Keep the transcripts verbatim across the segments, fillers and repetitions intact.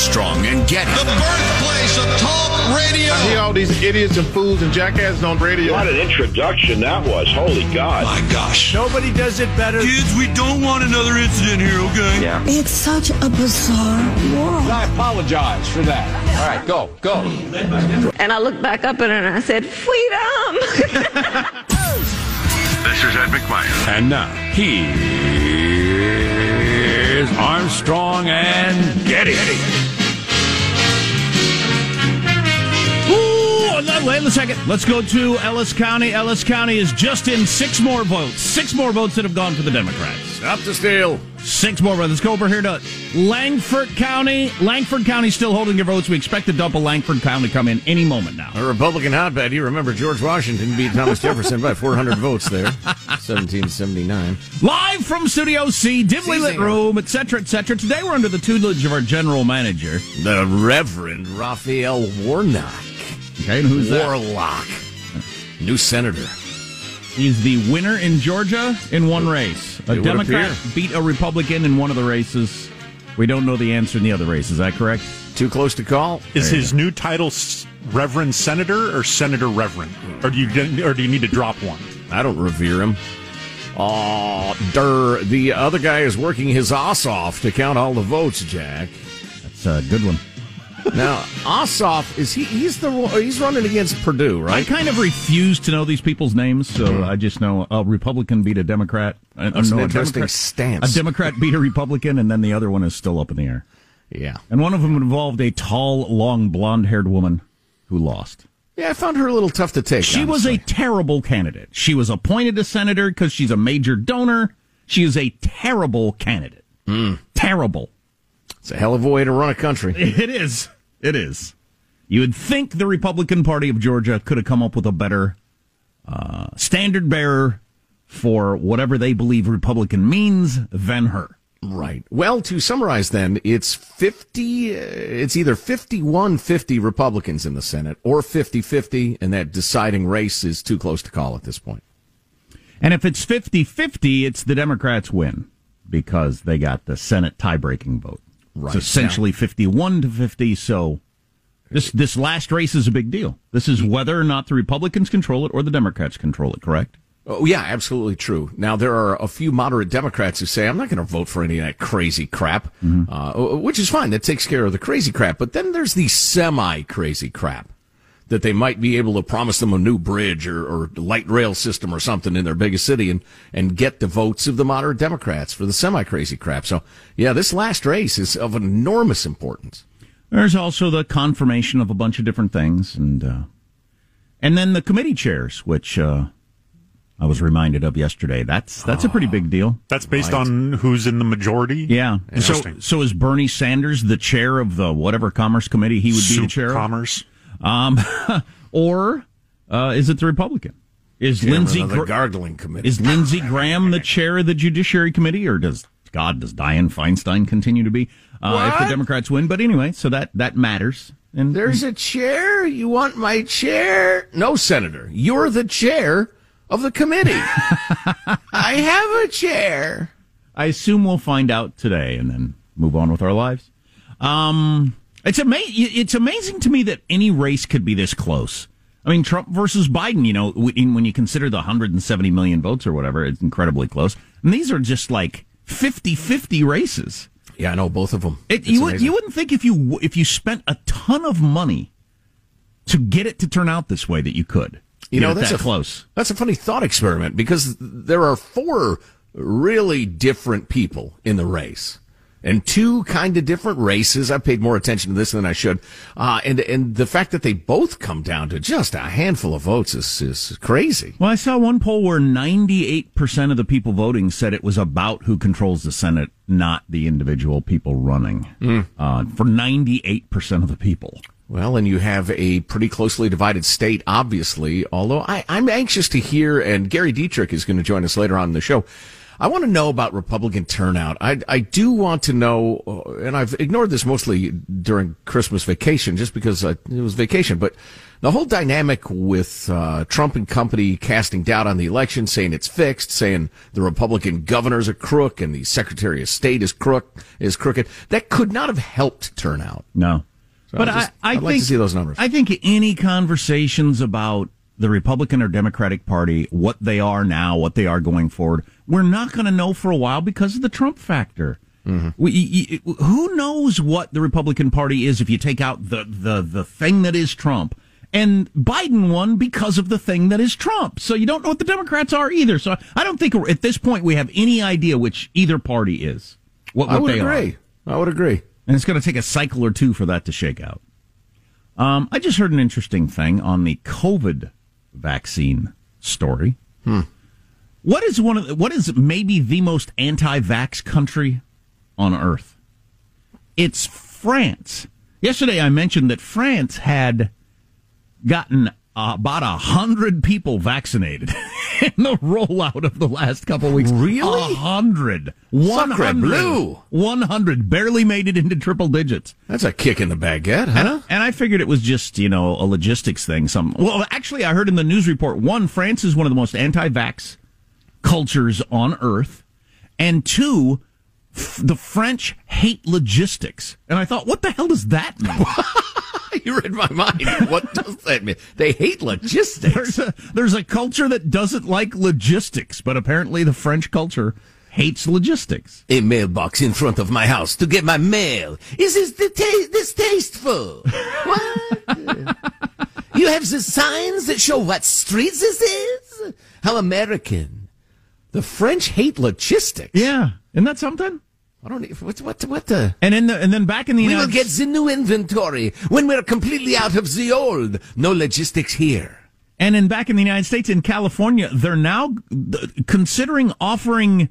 Armstrong and Getty. The birthplace of talk radio. I hear all these idiots and fools and jackasses on radio. What an introduction that was. Holy God. My gosh. Nobody does it better. Kids, we don't want another incident here, okay? Yeah. It's such a bizarre world. I apologize for that. All right, go, go. And I looked back up at her and I said, freedom. This is Ed McMahon. And now, he is Armstrong and Getty. Ooh, no, wait a second. Let's go to Ellis County. Ellis County is just in six more votes. Six more votes that have gone for the Democrats. Up to steal. Six more votes. Let's go over here to Langford County. Langford County still holding their votes. We expect the dump of Langford County to come in any moment now. A Republican hotbed. You remember George Washington beat Thomas Jefferson by four hundred votes there, seventeen seventy-nine. Live from Studio C, dimly lit room, et cetera, et cetera. Today we're under the tutelage of our general manager, the Reverend Raphael Warnock. Okay, and who's Warlock. that? Warlock. New senator. He's the winner in Georgia in one race. A Democrat appear. beat a Republican in one of the races. We don't know the answer in the other race. Is that correct? Too close to call. Is his go. new title Reverend Senator or Senator Reverend? Or do you or do you need to drop one? I don't revere him. Oh, der, the other guy is working his ass off to count all the votes, Jack. That's a good one. Now, Ossoff, is he? He's the he's running against Perdue, right? I kind of refuse to know these people's names, so mm-hmm. I just know a Republican beat a Democrat. That's uh, no, an a interesting Democrat, stance. A Democrat beat a Republican, and then the other one is still up in the air. Yeah. And one of them involved a tall, long, blonde-haired woman who lost. Yeah, I found her a little tough to take. She honestly. was a terrible candidate. She was appointed a senator because she's a major donor. She is a terrible candidate. Mm. Terrible. It's a hell of a way to run a country. It is. It is. You would think the Republican Party of Georgia could have come up with a better uh, standard bearer for whatever they believe Republican means than her. Right. Well, to summarize then, it's fifty. It's either fifty-one fifty Republicans in the Senate or fifty fifty, and that deciding race is too close to call at this point. And if it's fifty fifty, it's the Democrats win because they got the Senate tie-breaking vote. Right. It's essentially fifty-one to fifty, so this this last race is a big deal. This is whether or not the Republicans control it or the Democrats control it, correct? Oh, yeah, absolutely true. Now, there are a few moderate Democrats who say, I'm not going to vote for any of that crazy crap, mm-hmm. uh, which is fine. That takes care of the crazy crap. But then there's the semi-crazy crap that they might be able to promise them a new bridge or, or light rail system or something in their biggest city and, and get the votes of the moderate Democrats for the semi-crazy crap. So, yeah, this last race is of enormous importance. There's also the confirmation of a bunch of different things. And uh, and then the committee chairs, which uh, I was reminded of yesterday. That's that's uh, a pretty big deal. That's based right. on who's in the majority? Yeah. So, so is Bernie Sanders the chair of the whatever Commerce Committee he would be Soup the chair of? Commerce. Um, or uh, is it the Republican? Is yeah, Lindsey Gra- gargling committee? Is Lindsey Graham the chair of the Judiciary Committee, or does God does Dianne Feinstein continue to be uh, if the Democrats win? But anyway, so that that matters. And there's and, a chair. You want my chair? No, Senator, you're the chair of the committee. I have a chair. I assume we'll find out today, and then move on with our lives. Um. It's ama- It's amazing to me that any race could be this close. I mean, Trump versus Biden, you know, when you consider the one hundred seventy million votes or whatever, it's incredibly close. And these are just like fifty fifty races. Yeah, I know both of them. It, you, would, you wouldn't think if you if you spent a ton of money to get it to turn out this way that you could. You know, that's that a, close. That's a funny thought experiment because there are four really different people in the race. And two kind of different races. I paid more attention to this than I should. Uh, and, and the fact that they both come down to just a handful of votes is, is crazy. Well, I saw one poll where ninety-eight percent of the people voting said it was about who controls the Senate, not the individual people running. Mm. Uh, for ninety-eight percent of the people. Well, and you have a pretty closely divided state, obviously, although I, I'm anxious to hear, and Gary Dietrich is going to join us later on in the show. I want to know about Republican turnout. I, I do want to know, and I've ignored this mostly during Christmas vacation just because uh, it was vacation, but the whole dynamic with uh, Trump and company casting doubt on the election, saying it's fixed, saying the Republican governor's a crook and the Secretary of State is crook is crooked, that could not have helped turnout. No. So but I, just, I, I I'd like think, to see those numbers. I think any conversations about the Republican or Democratic Party, what they are now, what they are going forward, we're not going to know for a while because of the Trump factor. Mm-hmm. We, y- y- who knows what the Republican Party is if you take out the, the, the thing that is Trump? And Biden won because of the thing that is Trump. So you don't know what the Democrats are either. So I don't think at this point we have any idea which either party is. What, what I would they agree. Are. I would agree. And it's going to take a cycle or two for that to shake out. Um, I just heard an interesting thing on the COVID vaccine story. Hmm. What is one of the, what is maybe the most anti-vax country on earth? It's France. Yesterday I mentioned that France had gotten uh, about a hundred people vaccinated in the rollout of the last couple of weeks. Really? A hundred. One hundred. One hundred. Barely made it into triple digits. That's a kick in the baguette, huh? And, and I figured it was just, you know, a logistics thing. Some. Well, actually, I heard in the news report, one, France is one of the most anti-vax cultures on earth. And two, f- the French hate logistics. And I thought, what the hell does that mean? You read my mind. What does that mean? They hate logistics. There's a, there's a culture that doesn't like logistics, but apparently the French culture hates logistics. A mailbox in front of my house to get my mail. Is this distasteful? What? You have the signs that show what streets this is? How American. The French hate logistics. Yeah. Isn't that something? I don't know. What, what, what the? And, in the, and then back in the... We United will get the new inventory when we're completely out of the old. No logistics here. And then back in the United States, in California, they're now considering offering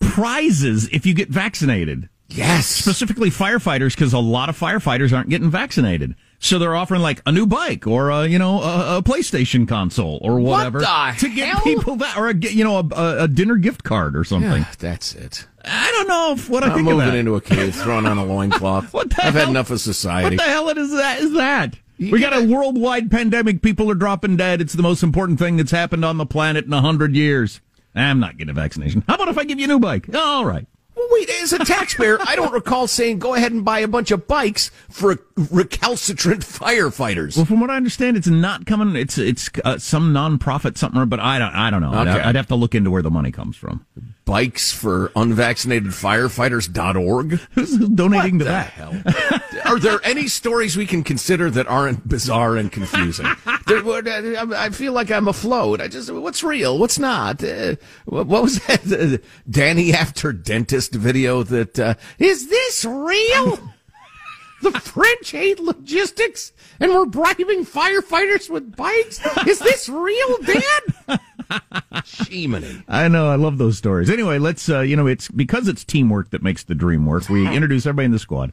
prizes if you get vaccinated. Yes. Specifically firefighters, because a lot of firefighters aren't getting vaccinated. So they're offering, like, a new bike or, a, you know, a, a PlayStation console or whatever. What the to get hell? People that, or, a, you know, a, a dinner gift card or something. Yeah, that's it. I don't know if what I'm I think of that. I'm moving into a cave, thrown on a loincloth. I've hell? had enough of society. What the hell is that? Is that? Yeah. We got a worldwide pandemic. People are dropping dead. It's the most important thing that's happened on the planet in a hundred years. I'm not getting a vaccination. How about if I give you a new bike? All right. Well, wait, as a taxpayer, I don't recall saying go ahead and buy a bunch of bikes for recalcitrant firefighters. Well, from what I understand, it's not coming. It's it's uh, some nonprofit something, but I don't I don't know. Okay. I'd, I'd have to look into where the money comes from. Bikes for unvaccinated firefighters dot org. Who's donating what to the that? Hell? Are there any stories we can consider that aren't bizarre and confusing? I feel like I'm afloat. I just what's real, what's not? Uh, what was that? Danny after dentist video that uh, is this real? The French hate logistics and we're bribing firefighters with bikes? Is this real, Dad? Shemini. I know, I love those stories. Anyway, let's uh, you know, it's because it's teamwork that makes the dream work. We introduce everybody in the squad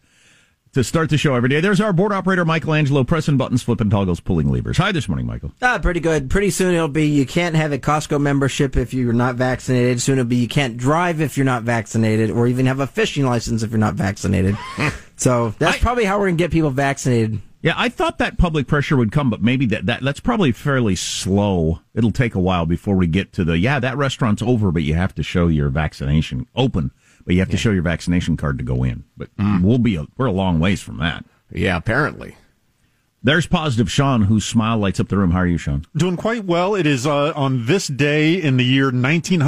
to start the show every day. There's our board operator, Michelangelo, pressing buttons, flipping toggles, pulling levers. Hi this morning, Michael. Ah, pretty good. Pretty soon it'll be you can't have a Costco membership if you're not vaccinated. Soon it'll be you can't drive if you're not vaccinated, or even have a fishing license if you're not vaccinated. So that's I, probably how we're going to get people vaccinated. Yeah, I thought that public pressure would come, but maybe that, that that's probably fairly slow. It'll take a while before we get to the, yeah, that restaurant's over, but you have to show your vaccination open. But you have to yeah. show your vaccination card to go in. But mm. we'll be a, we're a long ways from that. Yeah, apparently. There's positive Sean, whose smile lights up the room. How are you, Sean? Doing quite well. It is uh, on this day in the year nineteen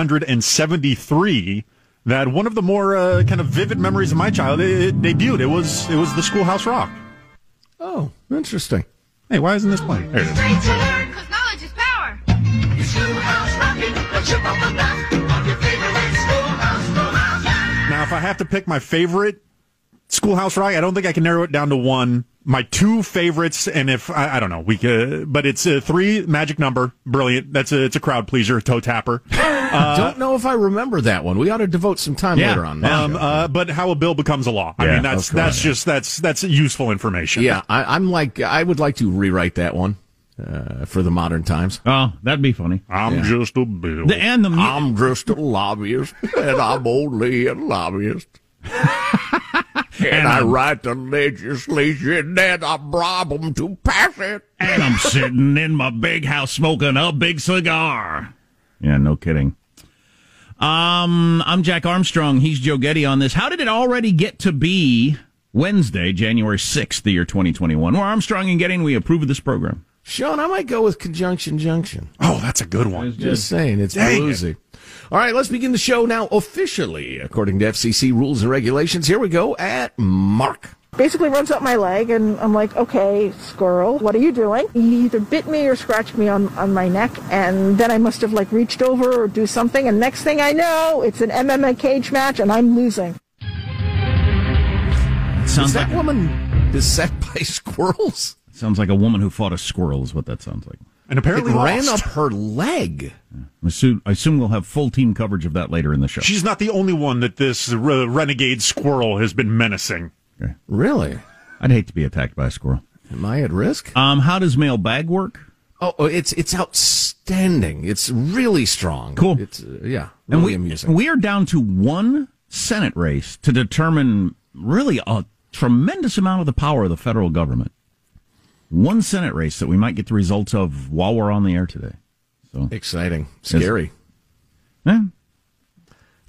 seventy-three that one of the more uh, kind of vivid memories of my childhood it, it debuted. It was it was the Schoolhouse Rock. Oh, interesting. Hey, why isn't this playing? There it is. Straight to learn, 'cause knowledge is power. It's Schoolhouse Rockin', the chip on the block. Now, if I have to pick my favorite Schoolhouse Rock, I don't think I can narrow it down to one. My two favorites, and if I, I don't know, we could, but it's a three magic number, brilliant. That's a it's a crowd pleaser, toe tapper. Uh, don't know if I remember that one. We ought to devote some time yeah, later on. That um, uh, but how a bill becomes a law. I yeah, mean, that's that's just that's that's useful information. Yeah, I, I'm like I would like to rewrite that one. uh, for the modern times. Oh, that'd be funny. I'm yeah. just a bill. The, and the mu- I'm just a lobbyist, and I'm only a lobbyist. And, and I write the legislation, and I bribe them to pass it. And I'm sitting in my big house smoking a big cigar. Yeah, no kidding. Um, I'm Jack Armstrong. He's Joe Getty on this. How did it already get to be Wednesday, January sixth, the year twenty twenty-one? We're Armstrong and Getty, and we approve of this program. Sean, I might go with Conjunction Junction. Oh, that's a good one. Just good. saying, it's bluesy. It. All right, let's begin the show now officially, according to F C C rules and regulations. Here we go at Mark. Basically runs up my leg, and I'm like, okay, squirrel, what are you doing? He either bit me or scratched me on, on my neck, and then I must have, like, reached over or do something, and next thing I know, it's an M M A cage match, and I'm losing. Sounds Is that like woman beset by squirrels? Sounds like a woman who fought a squirrel is what that sounds like. And apparently it ran up her leg. I assume, I assume we'll have full team coverage of that later in the show. She's not the only one that this re- renegade squirrel has been menacing. Okay. Really? I'd hate to be attacked by a squirrel. Am I at risk? Um, how does mailbag work? Oh, it's it's outstanding. It's really strong. Cool. It's uh, yeah, really and we, amusing. We are down to one Senate race to determine really a tremendous amount of the power of the federal government. One Senate race that we might get the results of while we're on the air today. So exciting, scary. Yeah.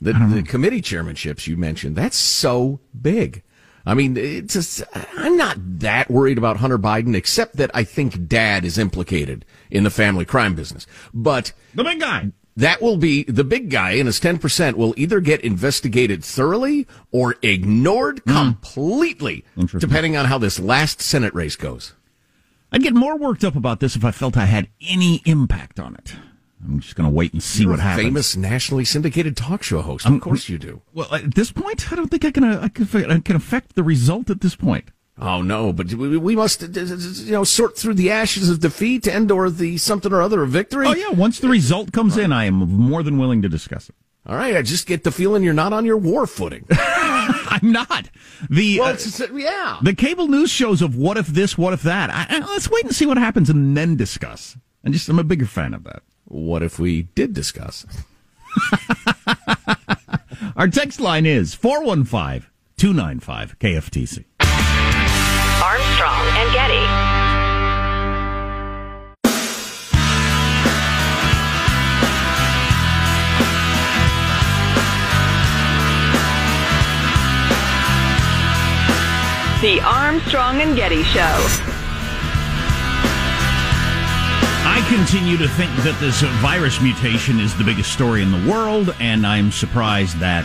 The the committee chairmanships you mentioned, that's so big. I mean, it's just, I'm not that worried about Hunter Biden, except that I think Dad is implicated in the family crime business. But the big guy, that will be the big guy, and his ten percent will either get investigated thoroughly or ignored mm. completely, depending on how this last Senate race goes. I'd get more worked up about this if I felt I had any impact on it. I'm just going to wait and see You're what happens. You're a famous nationally syndicated talk show host. Of um, course you do. Well, at this point, I don't think I can uh, I can, I can affect the result at this point. Oh, no, but we, we must you know, sort through the ashes of defeat and or the something or other of victory. Oh, yeah, once the result comes in, I am more than willing to discuss it. All right, I just get the feeling you're not on your war footing. I'm not. The well, uh, yeah. The cable news shows of what if this, what if that. I, I, let's wait and see what happens and then discuss. And just I'm a bigger fan of that. What if we did discuss? Our text line is four one five, two nine five, K F T C. Armstrong and Getty. The Armstrong and Getty Show. I continue to think that this virus mutation is the biggest story in the world, and I'm surprised that,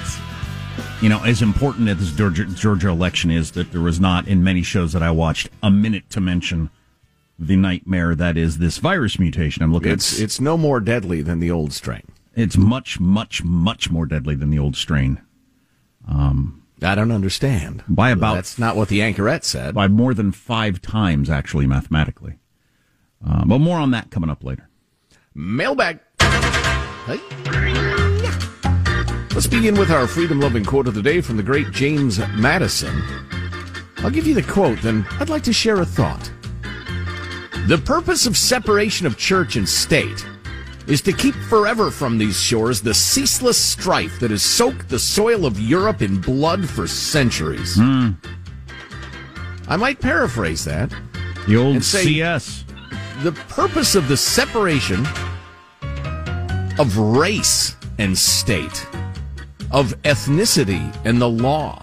you know, as important as this Georgia, Georgia election is, that there was not, in many shows that I watched, a minute to mention the nightmare that is this virus mutation. I'm looking it's, at it's no more deadly than the old strain. It's much, much, much more deadly than the old strain. Um... I don't understand. By about that's not what the anchorette said. By more than five times, actually, mathematically. Uh, but more on that coming up later. Mailbag. Hey. Let's begin with our freedom-loving quote of the day from the great James Madison. I'll give you the quote, then I'd like to share a thought. The purpose of separation of church and state is to keep forever from these shores the ceaseless strife that has soaked the soil of Europe in blood for centuries. Mm. I might paraphrase that. The old say, C S. The purpose of the separation of race and state, of ethnicity and the law,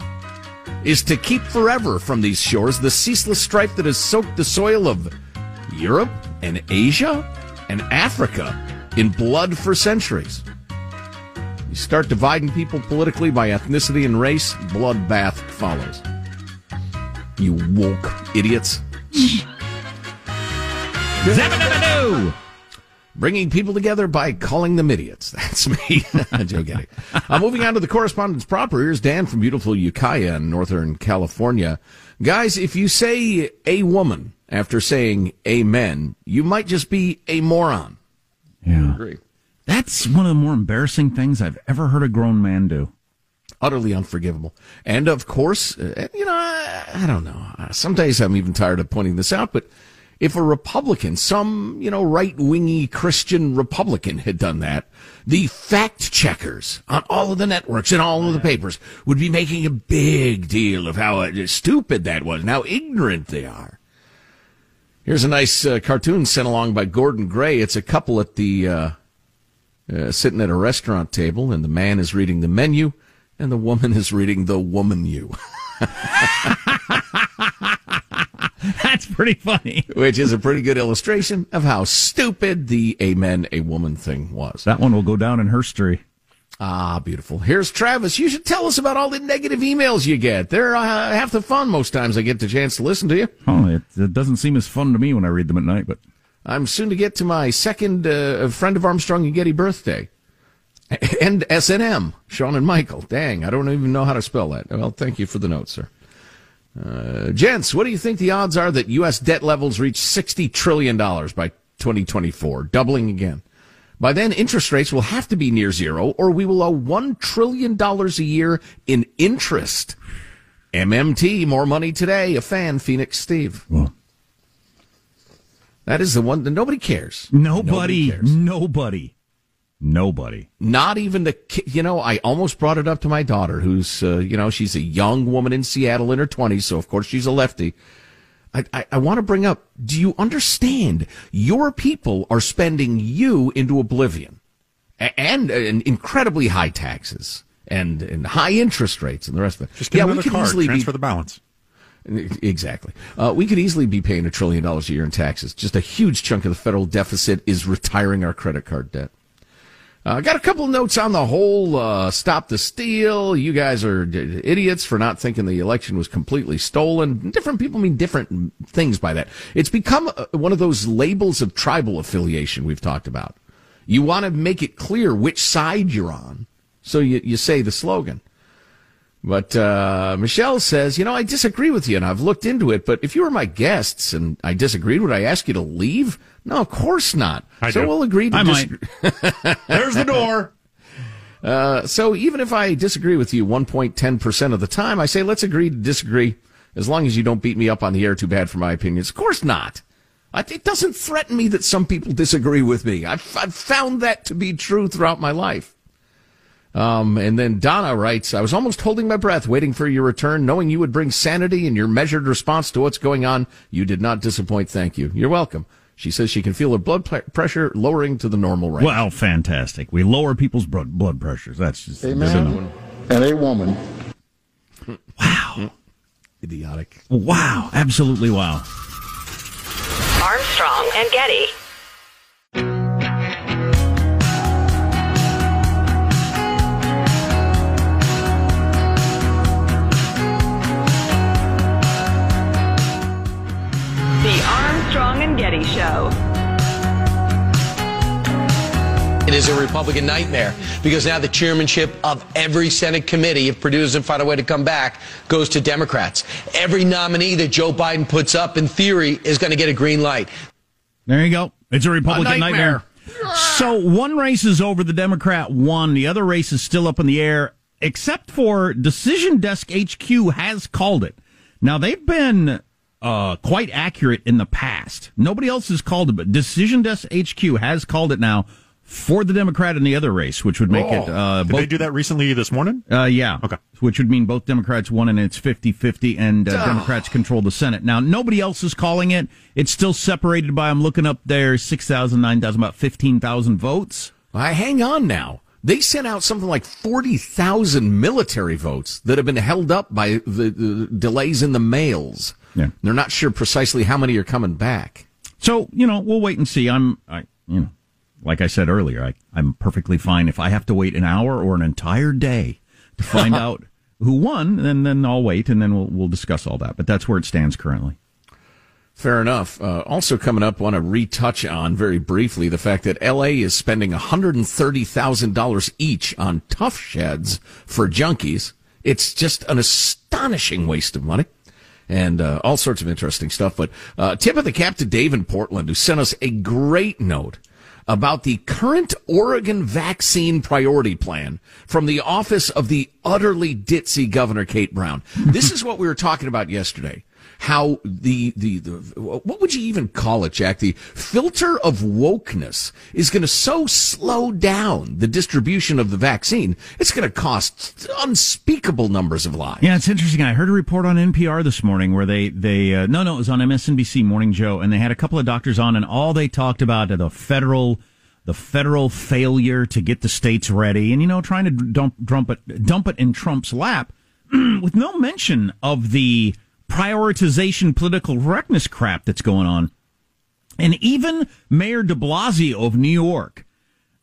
is to keep forever from these shores the ceaseless strife that has soaked the soil of Europe and Asia and Africa in blood for centuries. You start dividing people politically by ethnicity and race, bloodbath follows. You woke idiots. Zabba-dabba-doo! Bringing people together by calling them idiots. That's me, Joe Getty. uh, moving on to the correspondence proper. Here's Dan from beautiful Ukiah in Northern California. Guys, if you say a woman after saying amen, you might just be a moron. Yeah, I agree. That's one of the more embarrassing things I've ever heard a grown man do. Utterly unforgivable. And, of course, you know, I, I don't know. Some days I'm even tired of pointing this out, but If a Republican, some, you know, right-wingy Christian Republican had done that, the fact checkers on all of the networks and all of the papers would be making a big deal of how stupid that was and how ignorant they are. Here's a nice uh, cartoon sent along by Gordon Gray. It's a couple at the uh, uh, sitting at a restaurant table, and the man is reading the menu, and the woman is reading the woman you. That's pretty funny. Which is a pretty good illustration of how stupid the a man, a woman thing was. That one will go down in herstory. Ah, beautiful. Here's Travis. You should tell us about all the negative emails you get. They're uh, half the fun most times I get the chance to listen to you. Oh, it, it doesn't seem as fun to me when I read them at night, but... I'm soon to get to my second uh, friend of Armstrong and Getty birthday. And S and M, Sean and Michael. Dang, I don't even know how to spell that. Well, thank you for the note, sir. Uh, gents, what do you think the odds are that U S debt levels reach sixty trillion dollars by twenty twenty-four, doubling again? By then, interest rates will have to be near zero, or we will owe one trillion dollars a year in interest. M M T, more money today. A fan, Phoenix Steve. Well, that is the one that nobody cares. Nobody, nobody cares. Nobody. Nobody. Not even the kid. You know, I almost brought it up to my daughter, who's, uh, you know, she's a young woman in Seattle in her twenties, so of course she's a lefty. I, I, I want to bring up, do you understand your people are spending you into oblivion a- and, and incredibly high taxes and, and high interest rates and the rest of it? Just get yeah, another car, transfer be, the balance. Exactly. Uh, we could easily be paying a trillion dollars a year in taxes. Just a huge chunk of the federal deficit is retiring our credit card debt. I uh, got a couple of notes on the whole uh, stop the steal. You guys are d- idiots for not thinking the election was completely stolen. Different people mean different things by that. It's become a, one of those labels of tribal affiliation we've talked about. You want to make it clear which side you're on, so you, you say the slogan. But uh, Michelle says, you know, I disagree with you, and I've looked into it, but if you were my guests and I disagreed, would I ask you to leave? No, of course not. I so do. We'll agree to I dis- might. There's the door. Uh, so even if I disagree with you one point one zero percent of the time, I say, let's agree to disagree as long as you don't beat me up on the air too bad for my opinions. Of course not. I, it doesn't threaten me that some people disagree with me. I've, I've found that to be true throughout my life. Um, and then Donna writes, I was almost holding my breath, waiting for your return, knowing you would bring sanity and your measured response to what's going on. You did not disappoint. Thank you. You're welcome. She says she can feel her blood p- pressure lowering to the normal range. Well, fantastic. We lower people's bro- blood pressures. That's just a man and a woman. Wow. Idiotic. Wow. Absolutely wow. Armstrong and Getty. Strong and Getty Show. It is a Republican nightmare because now the chairmanship of every Senate committee, if Perdue doesn't find a way to come back, goes to Democrats. Every nominee that Joe Biden puts up, in theory, is going to get a green light. There you go. It's a Republican a nightmare. nightmare. So one race is over. The Democrat won. The other race is still up in the air, except for Decision Desk H Q has called it. Now, they've been... Uh, quite accurate in the past. Nobody else has called it, but Decision Desk H Q has called it now for the Democrat in the other race, which would make oh. it... Uh, Did both, they do that recently this morning? Uh, yeah. Okay. Which would mean both Democrats won, and it's fifty-fifty, and uh, oh. Democrats control the Senate. Now, nobody else is calling it. It's still separated by, I'm looking up there, six thousand, nine thousand, about fifteen thousand votes. I hang on now. They sent out something like forty thousand military votes that have been held up by the, the delays in the mails. Yeah. They're not sure precisely how many are coming back. So, you know, we'll wait and see. I'm, I, you know, like I said earlier, I, I'm perfectly fine. If I have to wait an hour or an entire day to find out who won, then, then I'll wait, and then we'll, we'll discuss all that. But that's where it stands currently. Fair enough. Uh, also coming up, want to retouch on very briefly the fact that L A is spending one hundred thirty thousand dollars each on tough sheds for junkies. It's just an astonishing waste of money. And uh, all sorts of interesting stuff. But uh, tip of the cap to Dave in Portland, who sent us a great note about the current Oregon vaccine priority plan from the office of the utterly ditzy Governor Kate Brown. This is what we were talking about yesterday. how the, the, the, what would you even call it, Jack? The filter of wokeness is going to so slow down the distribution of the vaccine, it's going to cost unspeakable numbers of lives. Yeah, it's interesting. I heard a report on N P R this morning where they, they, uh, no, no, it was on M S N B C Morning Joe, and they had a couple of doctors on, and all they talked about are the federal The federal failure to get the states ready, and, you know, trying to dump, dump it, dump it in Trump's lap, with no mention of the prioritization, political correctness crap that's going on. And even Mayor de Blasio of New York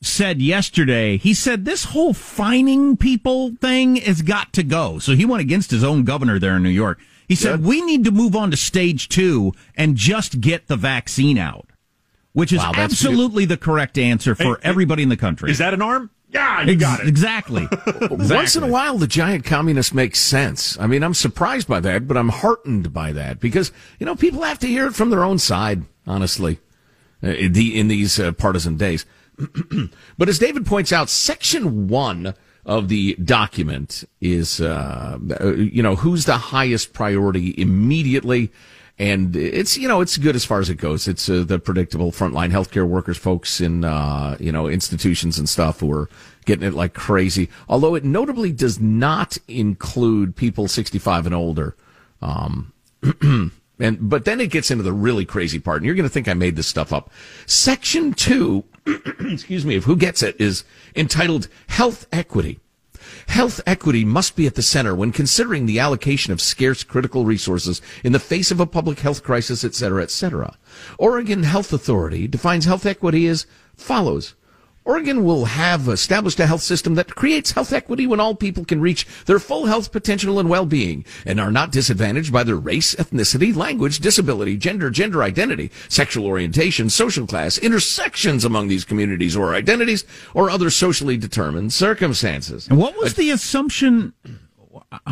said yesterday, he said this whole fining people thing has got to go. So he went against his own governor there in New York. He said, yeah. we need to move on to stage two and just get the vaccine out. Which is wow, absolutely the correct answer for hey, everybody in the country. Is that an arm? Yeah, you Ex- got it. Exactly. exactly. Once in a while, the giant communist makes sense. I mean, I'm surprised by that, but I'm heartened by that because, you know, people have to hear it from their own side, honestly, in, the, in these uh, partisan days. But as David points out, Section one of the document is, uh, you know, who's the highest priority immediately. And it's, you know, it's good as far as it goes. It's uh, the predictable frontline healthcare workers, folks in, uh, you know, institutions and stuff who are getting it like crazy. Although it notably does not include people sixty-five and older. Um, and, but then it gets into the really crazy part. And you're going to think I made this stuff up. Section two, excuse me, of who gets it is entitled Health Equity. Health equity must be at the center when considering the allocation of scarce critical resources in the face of a public health crisis, et cetera, et cetera. Oregon Health Authority defines health equity as follows. Oregon will have established a health system that creates health equity when all people can reach their full health potential and well-being and are not disadvantaged by their race, ethnicity, language, disability, gender, gender identity, sexual orientation, social class, intersections among these communities or identities, or other socially determined circumstances. And what was uh, the assumption,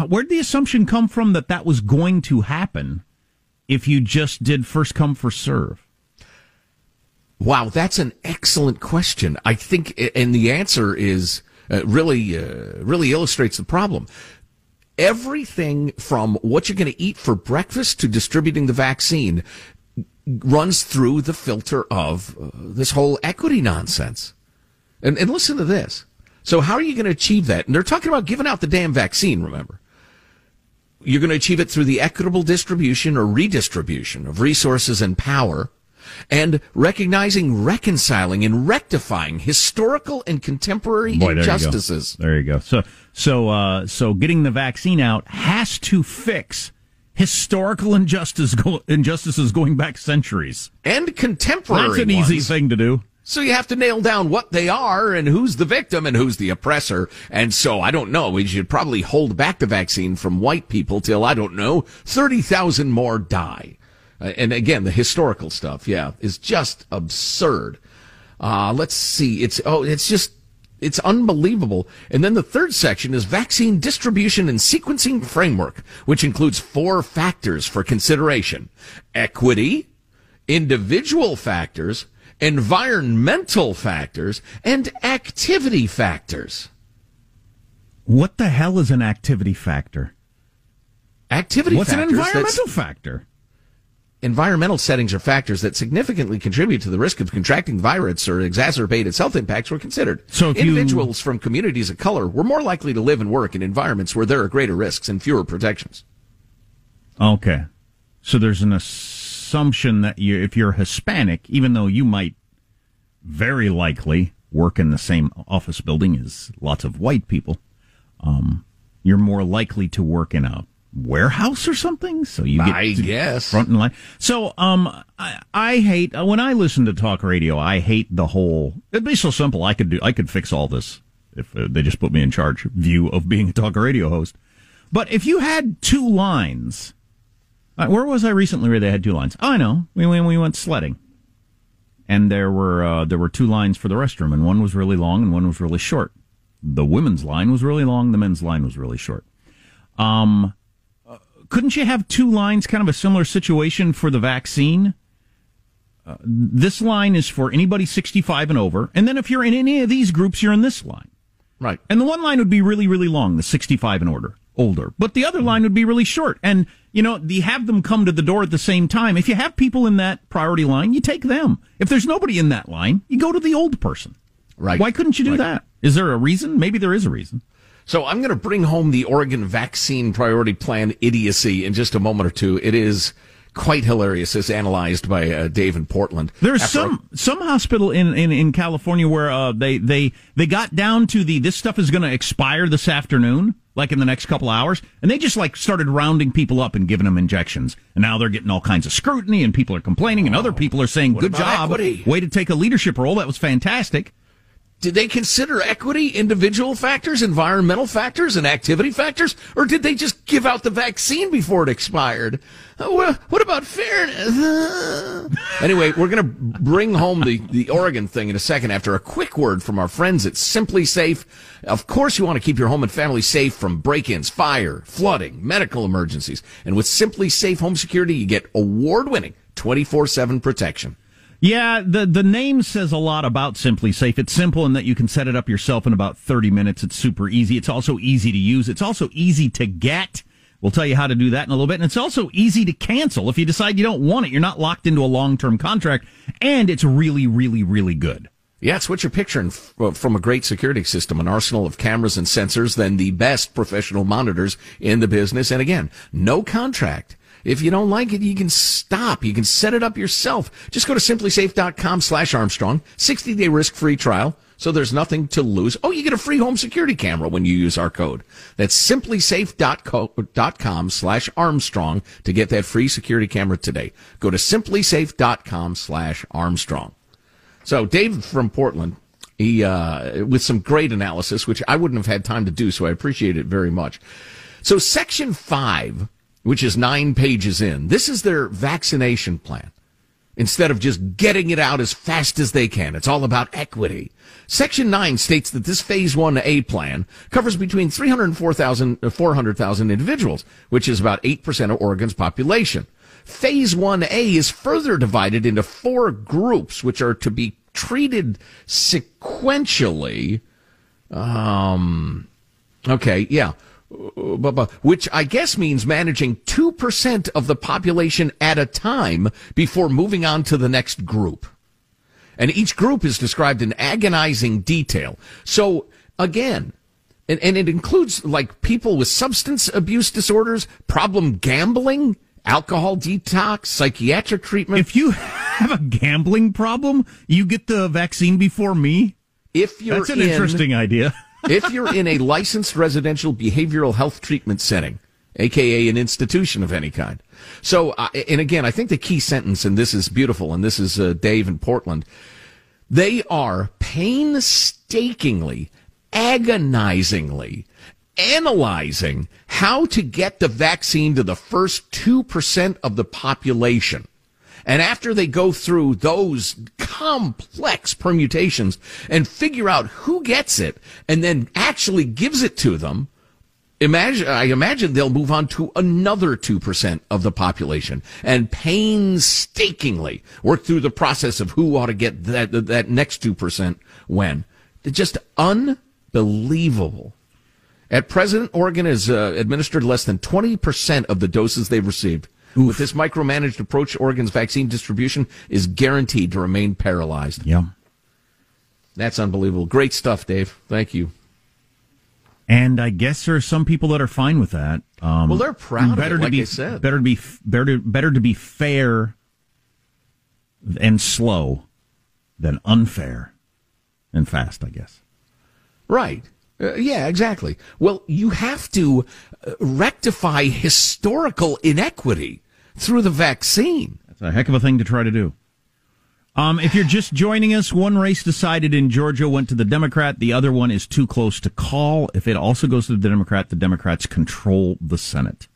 where'd the assumption come from that that was going to happen if you just did first come, first serve? Wow, that's an excellent question. I think, and the answer is uh, really, uh, really illustrates the problem. Everything from what you're going to eat for breakfast to distributing the vaccine runs through the filter of uh, this whole equity nonsense. And, and listen to this. So how are you going to achieve that? And they're talking about giving out the damn vaccine, remember. You're going to achieve it through the equitable distribution or redistribution of resources and power, and recognizing, reconciling, and rectifying historical and contemporary Boy, injustices. There you go. There you go. So, so, uh, so getting the vaccine out has to fix historical injustice go- injustices going back centuries and contemporary. That's an ones. easy thing to do. So you have to nail down what they are and who's the victim and who's the oppressor. And so, I don't know, we should probably hold back the vaccine from white people till, I don't know, thirty thousand more die. And again, the historical stuff, yeah, is just absurd. Uh, let's see. It's, oh, it's just, it's unbelievable. And then the third section is vaccine distribution and sequencing framework, which includes four factors for consideration: equity, individual factors, environmental factors, and activity factors. What the hell is an activity factor? Activity factor. What's an environmental factor? Environmental settings or factors that significantly contribute to the risk of contracting the virus or exacerbate its health impacts were considered. So if individuals you... from communities of color were more likely to live and work in environments where there are greater risks and fewer protections. Okay. So there's an assumption that you, if you're Hispanic, even though you might very likely work in the same office building as lots of white people, um, you're more likely to work in a warehouse or something, so you get I guess front and line. So, um, I, I hate when I listen to talk radio. I hate the whole. It'd be so simple. I could do. I could fix all this if uh, they just put me in charge. View of being a talk radio host. But if you had two lines, uh, where was I recently where they had two lines? Oh, I know. We we we went sledding, and there were uh, there were two lines for the restroom, and one was really long and one was really short. The women's line was really long. The men's line was really short. Um. Couldn't you have two lines, kind of a similar situation for the vaccine? Uh, this line is for anybody sixty-five and over. And then if you're in any of these groups, you're in this line. Right. And the one line would be really, really long, the sixty-five and older. But the other line would be really short. And you know, the have them come to the door at the same time. If you have people in that priority line, you take them. If there's nobody in that line, you go to the old person. Right. Why couldn't you do right. that? Is there a reason? Maybe there is a reason. So I'm going to bring home the Oregon vaccine priority plan idiocy in just a moment or two. It is quite hilarious, as analyzed by uh, Dave in Portland. There's After some a- some hospital in, in, in California where uh, they, they, they got down to the, this stuff is going to expire this afternoon, like in the next couple hours, and they just like started rounding people up and giving them injections. And now they're getting all kinds of scrutiny, and people are complaining, and oh, other people are saying, good job, equity? Way to take a leadership role, that was fantastic. Did they consider equity, individual factors, environmental factors, and activity factors? Or did they just give out the vaccine before it expired? Oh, well, what about fairness? Anyway, we're going to bring home the, the Oregon thing in a second after a quick word from our friends at SimpliSafe. Of course, you want to keep your home and family safe from break-ins, fire, flooding, medical emergencies. And with SimpliSafe Home Security, you get award-winning twenty-four seven protection. Yeah, the, the name says a lot about SimpliSafe. It's simple in that you can set it up yourself in about thirty minutes. It's super easy. It's also easy to use. It's also easy to get. We'll tell you how to do that in a little bit. And it's also easy to cancel. If you decide you don't want it, you're not locked into a long-term contract. And it's really, really, really good. Yeah, it's what you're picturing from a great security system, an arsenal of cameras and sensors, then the best professional monitors in the business. And again, no contract. If you don't like it, you can stop. You can set it up yourself. Just go to SimpliSafe.com slash Armstrong. sixty-day risk-free trial, so there's nothing to lose. Oh, you get a free home security camera when you use our code. That's SimpliSafe.com slash Armstrong to get that free security camera today. Go to SimpliSafe.com slash Armstrong. So Dave from Portland, he uh with some great analysis, which I wouldn't have had time to do, so I appreciate it very much. So Section five, which is nine pages in. This is their vaccination plan. Instead of just getting it out as fast as they can, it's all about equity. Section nine states that this Phase one A plan covers between three hundred thousand and four hundred thousand individuals, which is about eight percent of Oregon's population. Phase one A is further divided into four groups, which are to be treated sequentially. Um, okay, yeah. Which I guess means managing two percent of the population at a time before moving on to the next group. And each group is described in agonizing detail. So, again, and, and it includes, like, people with substance abuse disorders, problem gambling, alcohol detox, psychiatric treatment. If you have a gambling problem, you get the vaccine before me? If you're That's an in, interesting idea. If you're in a licensed residential behavioral health treatment setting, a k a an institution of any kind. So, uh, and again, I think the key sentence, and this is beautiful, and this is uh, Dave in Portland, they are painstakingly, agonizingly analyzing how to get the vaccine to the first two percent of the population. And after they go through those complex permutations and figure out who gets it and then actually gives it to them, imagine, I imagine they'll move on to another two percent of the population and painstakingly work through the process of who ought to get that, that next two percent when. Just unbelievable. At present, Oregon has uh, administered less than twenty percent of the doses they've received. Oof. With this micromanaged approach, Oregon's vaccine distribution is guaranteed to remain paralyzed. Yeah. That's unbelievable. Great stuff, Dave. Thank you. And I guess there are some people that are fine with that. Um, well, they're proud of it, like I said. Better to be better to, better to be fair and slow than unfair and fast, I guess. Right. Uh, yeah, exactly. Well, you have to uh, rectify historical inequity through the vaccine. That's a heck of a thing to try to do. Um, if you're just joining us, one race decided in Georgia went to the Democrat. The other one is too close to call. If it also goes to the Democrat, the Democrats control the Senate.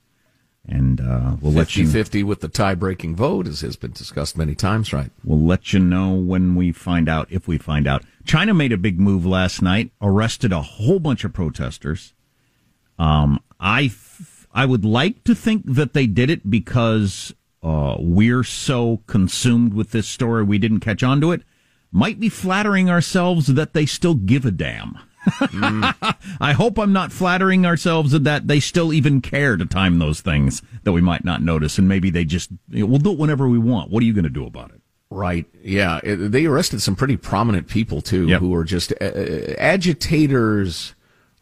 And uh, we'll let you know. fifty-fifty with the tie-breaking vote, as has been discussed many times, right? We'll let you know when we find out, if we find out. China made a big move last night, arrested a whole bunch of protesters. Um, I, f- I would like to think that they did it because uh, we're so consumed with this story we didn't catch on to it. Might be flattering ourselves that they still give a damn. Mm. I hope I'm not flattering ourselves in that they still even care to time those things that we might not notice, and maybe they just, you know, we'll do it whenever we want. What are you going to do about it? Right. Yeah. It, they arrested some pretty prominent people, too, yep. who are just uh, agitators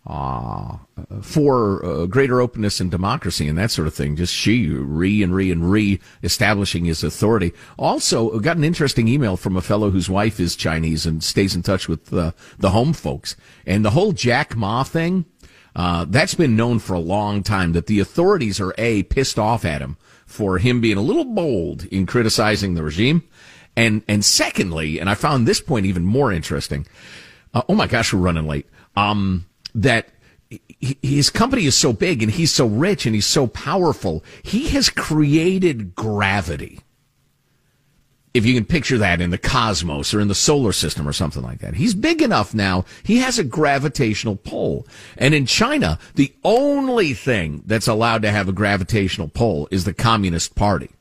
uh, for uh, greater openness and democracy and that sort of thing. Just Xi re and re and re establishing his authority. Also, got an interesting email from a fellow whose wife is Chinese and stays in touch with uh, the home folks. And the whole Jack Ma thing, uh, that's been known for a long time, that the authorities are, A, pissed off at him for him being a little bold in criticizing the regime. And and secondly, and I found this point even more interesting, uh, oh, my gosh, we're running late, um, that he, his company is so big and he's so rich and he's so powerful, he has created gravity, if you can picture that, in the cosmos or in the solar system or something like that. He's big enough now. He has a gravitational pull. And in China, the only thing that's allowed to have a gravitational pull is the Communist Party.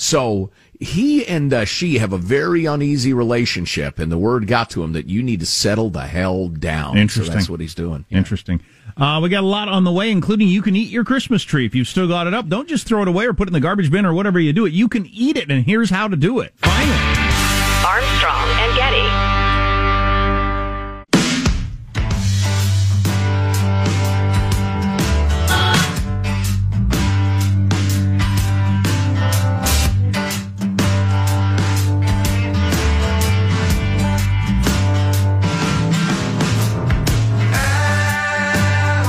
So he and uh, she have a very uneasy relationship, and the word got to him that you need to settle the hell down. Interesting. So that's what he's doing. Yeah. Interesting. Uh, we got a lot on the way, including you can eat your Christmas tree if you've still got it up. Don't just throw it away or put it in the garbage bin or whatever you do it. You can eat it, and here's how to do it. Finally. Armstrong and Getty.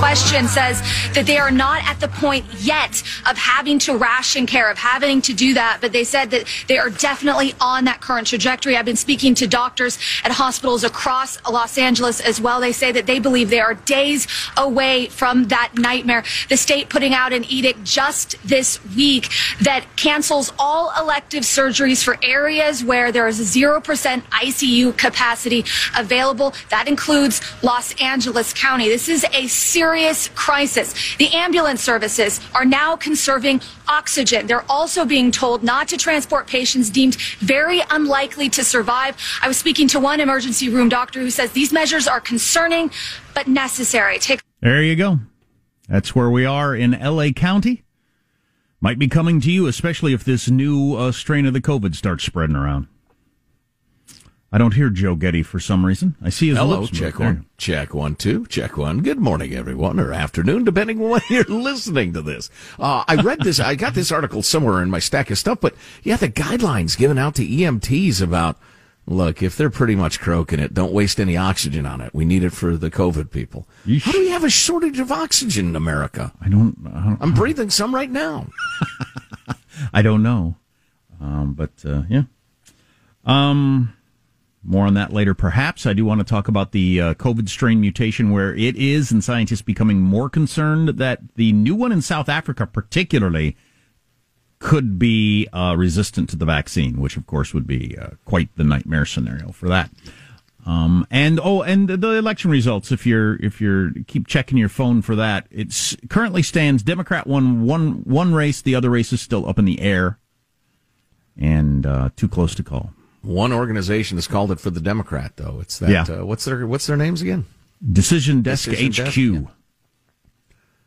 Question says that they are not at the point yet of having to ration care, of having to do that, but they said that they are definitely on that current trajectory. I've been speaking to doctors at hospitals across Los Angeles as well. They say that they believe they are days away from that nightmare. The state putting out an edict just this week that cancels all elective surgeries for areas where there is zero percent I C U capacity available. That includes Los Angeles County. This is a serious crisis. The ambulance services are now conserving oxygen. They're also being told not to transport patients deemed very unlikely to survive. I was speaking to one emergency room doctor who says these measures are concerning but necessary. Take- there you go. That's where we are in L A County. Might be coming to you, especially if this new uh, strain of the COVID starts spreading around. I don't hear Joe Getty for some reason. I see his hello, lips. Check one, check one, two, check one. Good morning, everyone, or afternoon, depending on when you're listening to this. Uh, I read this. I got this article somewhere in my stack of stuff, but yeah, the guidelines given out to E M Ts about, look, if they're pretty much croaking it, don't waste any oxygen on it. We need it for the COVID people. Yeesh. How do we have a shortage of oxygen in America? I don't. I don't I'm breathing some right now. I don't know, um, but uh, yeah. Um. More on that later, perhaps. I do want to talk about the uh, COVID strain mutation where it is, and scientists becoming more concerned that the new one in South Africa particularly could be uh, resistant to the vaccine, which, of course, would be uh, quite the nightmare scenario for that. Um, and, oh, and the election results, if you're, if you're, keep checking your phone for that. It's currently stands Democrat won one, one race. The other race is still up in the air and uh, too close to call. One organization has called it for the Democrat, though. It's that. Yeah. Uh, what's their What's their names again? Decision Desk Decision H Q. Desk, yeah.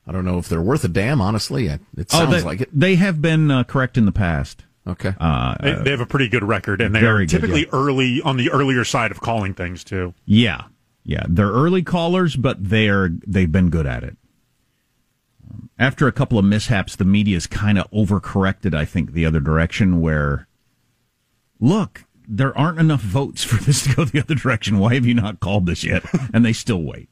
I don't know if they're worth a damn. Honestly, it, it sounds oh, they, like it. They have been uh, correct in the past. Okay, uh, they, they have a pretty good record, and they are typically good, yeah. early on the earlier side of calling things too. Yeah, yeah, they're early callers, but they're they've been good at it. Um, after a couple of mishaps, the media's kind of overcorrected, I think, the other direction where, look, there aren't enough votes for this to go the other direction. Why have you not called this yet? And they still wait.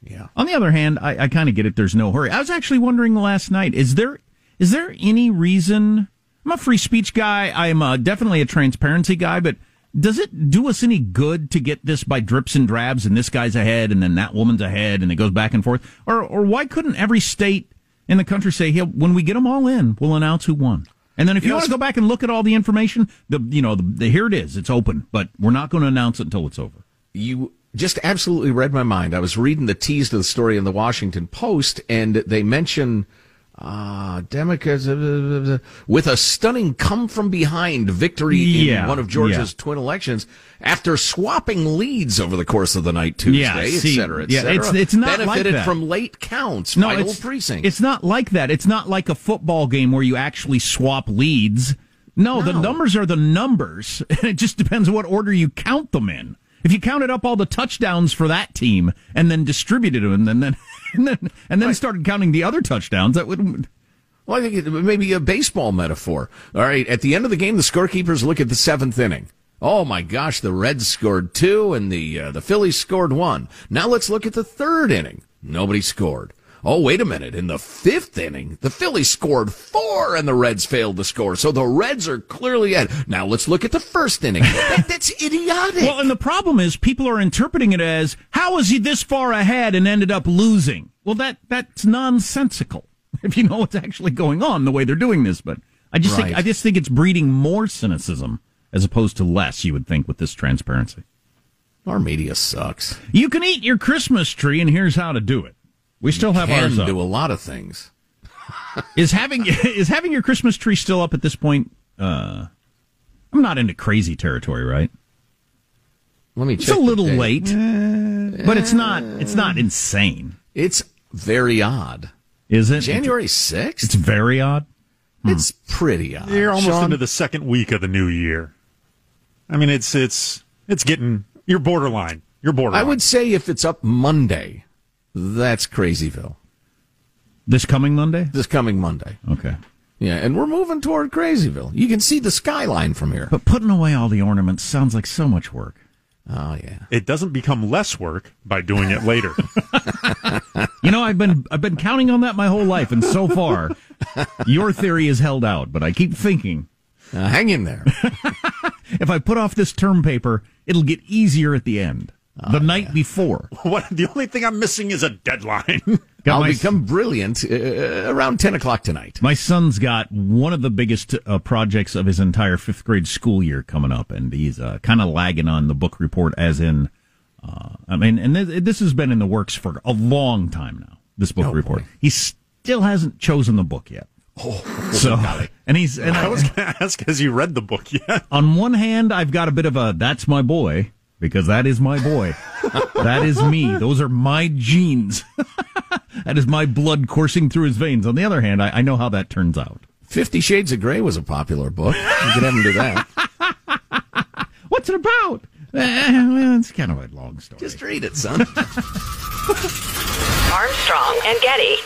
Yeah. On the other hand, I, I kind of get it. There's no hurry. I was actually wondering last night, is there is there any reason? I'm a free speech guy. I'm a, definitely a transparency guy. But does it do us any good to get this by drips and drabs, and this guy's ahead and then that woman's ahead and it goes back and forth? Or, or why couldn't every state in the country say, hey, when we get them all in, we'll announce who won? And then if you, you know, want to go back and look at all the information, the you know, the, the, here it is. It's open, but we're not going to announce it until it's over. You just absolutely read my mind. I was reading the tease to the story in the Washington Post, and they mention Uh, Democrats, uh, with a stunning come-from-behind victory yeah, in one of Georgia's yeah. twin elections after swapping leads over the course of the night Tuesday, yeah, see, et cetera, et yeah, cetera. It's, it's not benefited like that. From late counts, no, vital it's, precincts. It's not like that. It's not like a football game where you actually swap leads. No, no. The numbers are the numbers. It just depends on what order you count them in. If you counted up all the touchdowns for that team and then distributed them and then... then And then, and then right. started counting the other touchdowns. That would. Well, I think it may be a baseball metaphor. All right, at the end of the game, the scorekeepers look at the seventh inning. Oh my gosh, the Reds scored two, and the uh, the Phillies scored one. Now let's look at the third inning. Nobody scored. Oh, wait a minute. In the fifth inning, the Phillies scored four and the Reds failed to score. So the Reds are clearly ahead. Now let's look at the first inning. That, that's idiotic. Well, and the problem is people are interpreting it as, how is he this far ahead and ended up losing? Well, that that's nonsensical if you know what's actually going on, the way they're doing this. But I just, right. think, I just think it's breeding more cynicism as opposed to less, you would think, with this transparency. Our media sucks. You can eat your Christmas tree, and here's how to do it. We still have can ours up. Do a lot of things. Is having is having your Christmas tree still up at this point? Uh, I'm not into crazy territory, right? Let me. It's check a little late, uh, but it's not. It's not insane. It's very odd. Is it January sixth? It's very odd. Hmm. It's pretty odd. You're almost Sean. Into the second week of the new year. I mean, it's it's it's getting. You're borderline. You're borderline. I would say if it's up Monday. That's Crazyville. This coming Monday? This coming Monday. Okay. Yeah, and we're moving toward Crazyville. You can see the skyline from here. But putting away all the ornaments sounds like so much work. Oh, yeah. It doesn't become less work by doing it later. You know, I've been I've been counting on that my whole life, and so far, your theory is held out, but I keep thinking. Uh, hang in there. If I put off this term paper, it'll get easier at the end. Oh, the night yeah. before. What? The only thing I'm missing is a deadline. I'll my, become brilliant uh, around ten o'clock tonight. My son's got one of the biggest uh, projects of his entire fifth grade school year coming up, and he's uh, kind of lagging on the book report, as in, uh, I mean, and th- this has been in the works for a long time now, this book oh, report. Boy. He still hasn't chosen the book yet. Oh, so and he's and I, I was going to ask, has he read the book yet? On one hand, I've got a bit of a, that's my boy. Because that is my boy. That is me. Those are my genes. That is my blood coursing through his veins. On the other hand, I, I know how that turns out. Fifty Shades of Grey was a popular book. You could have him do that. What's it about? Uh, it's kind of a long story. Just read it, son. Armstrong and Getty.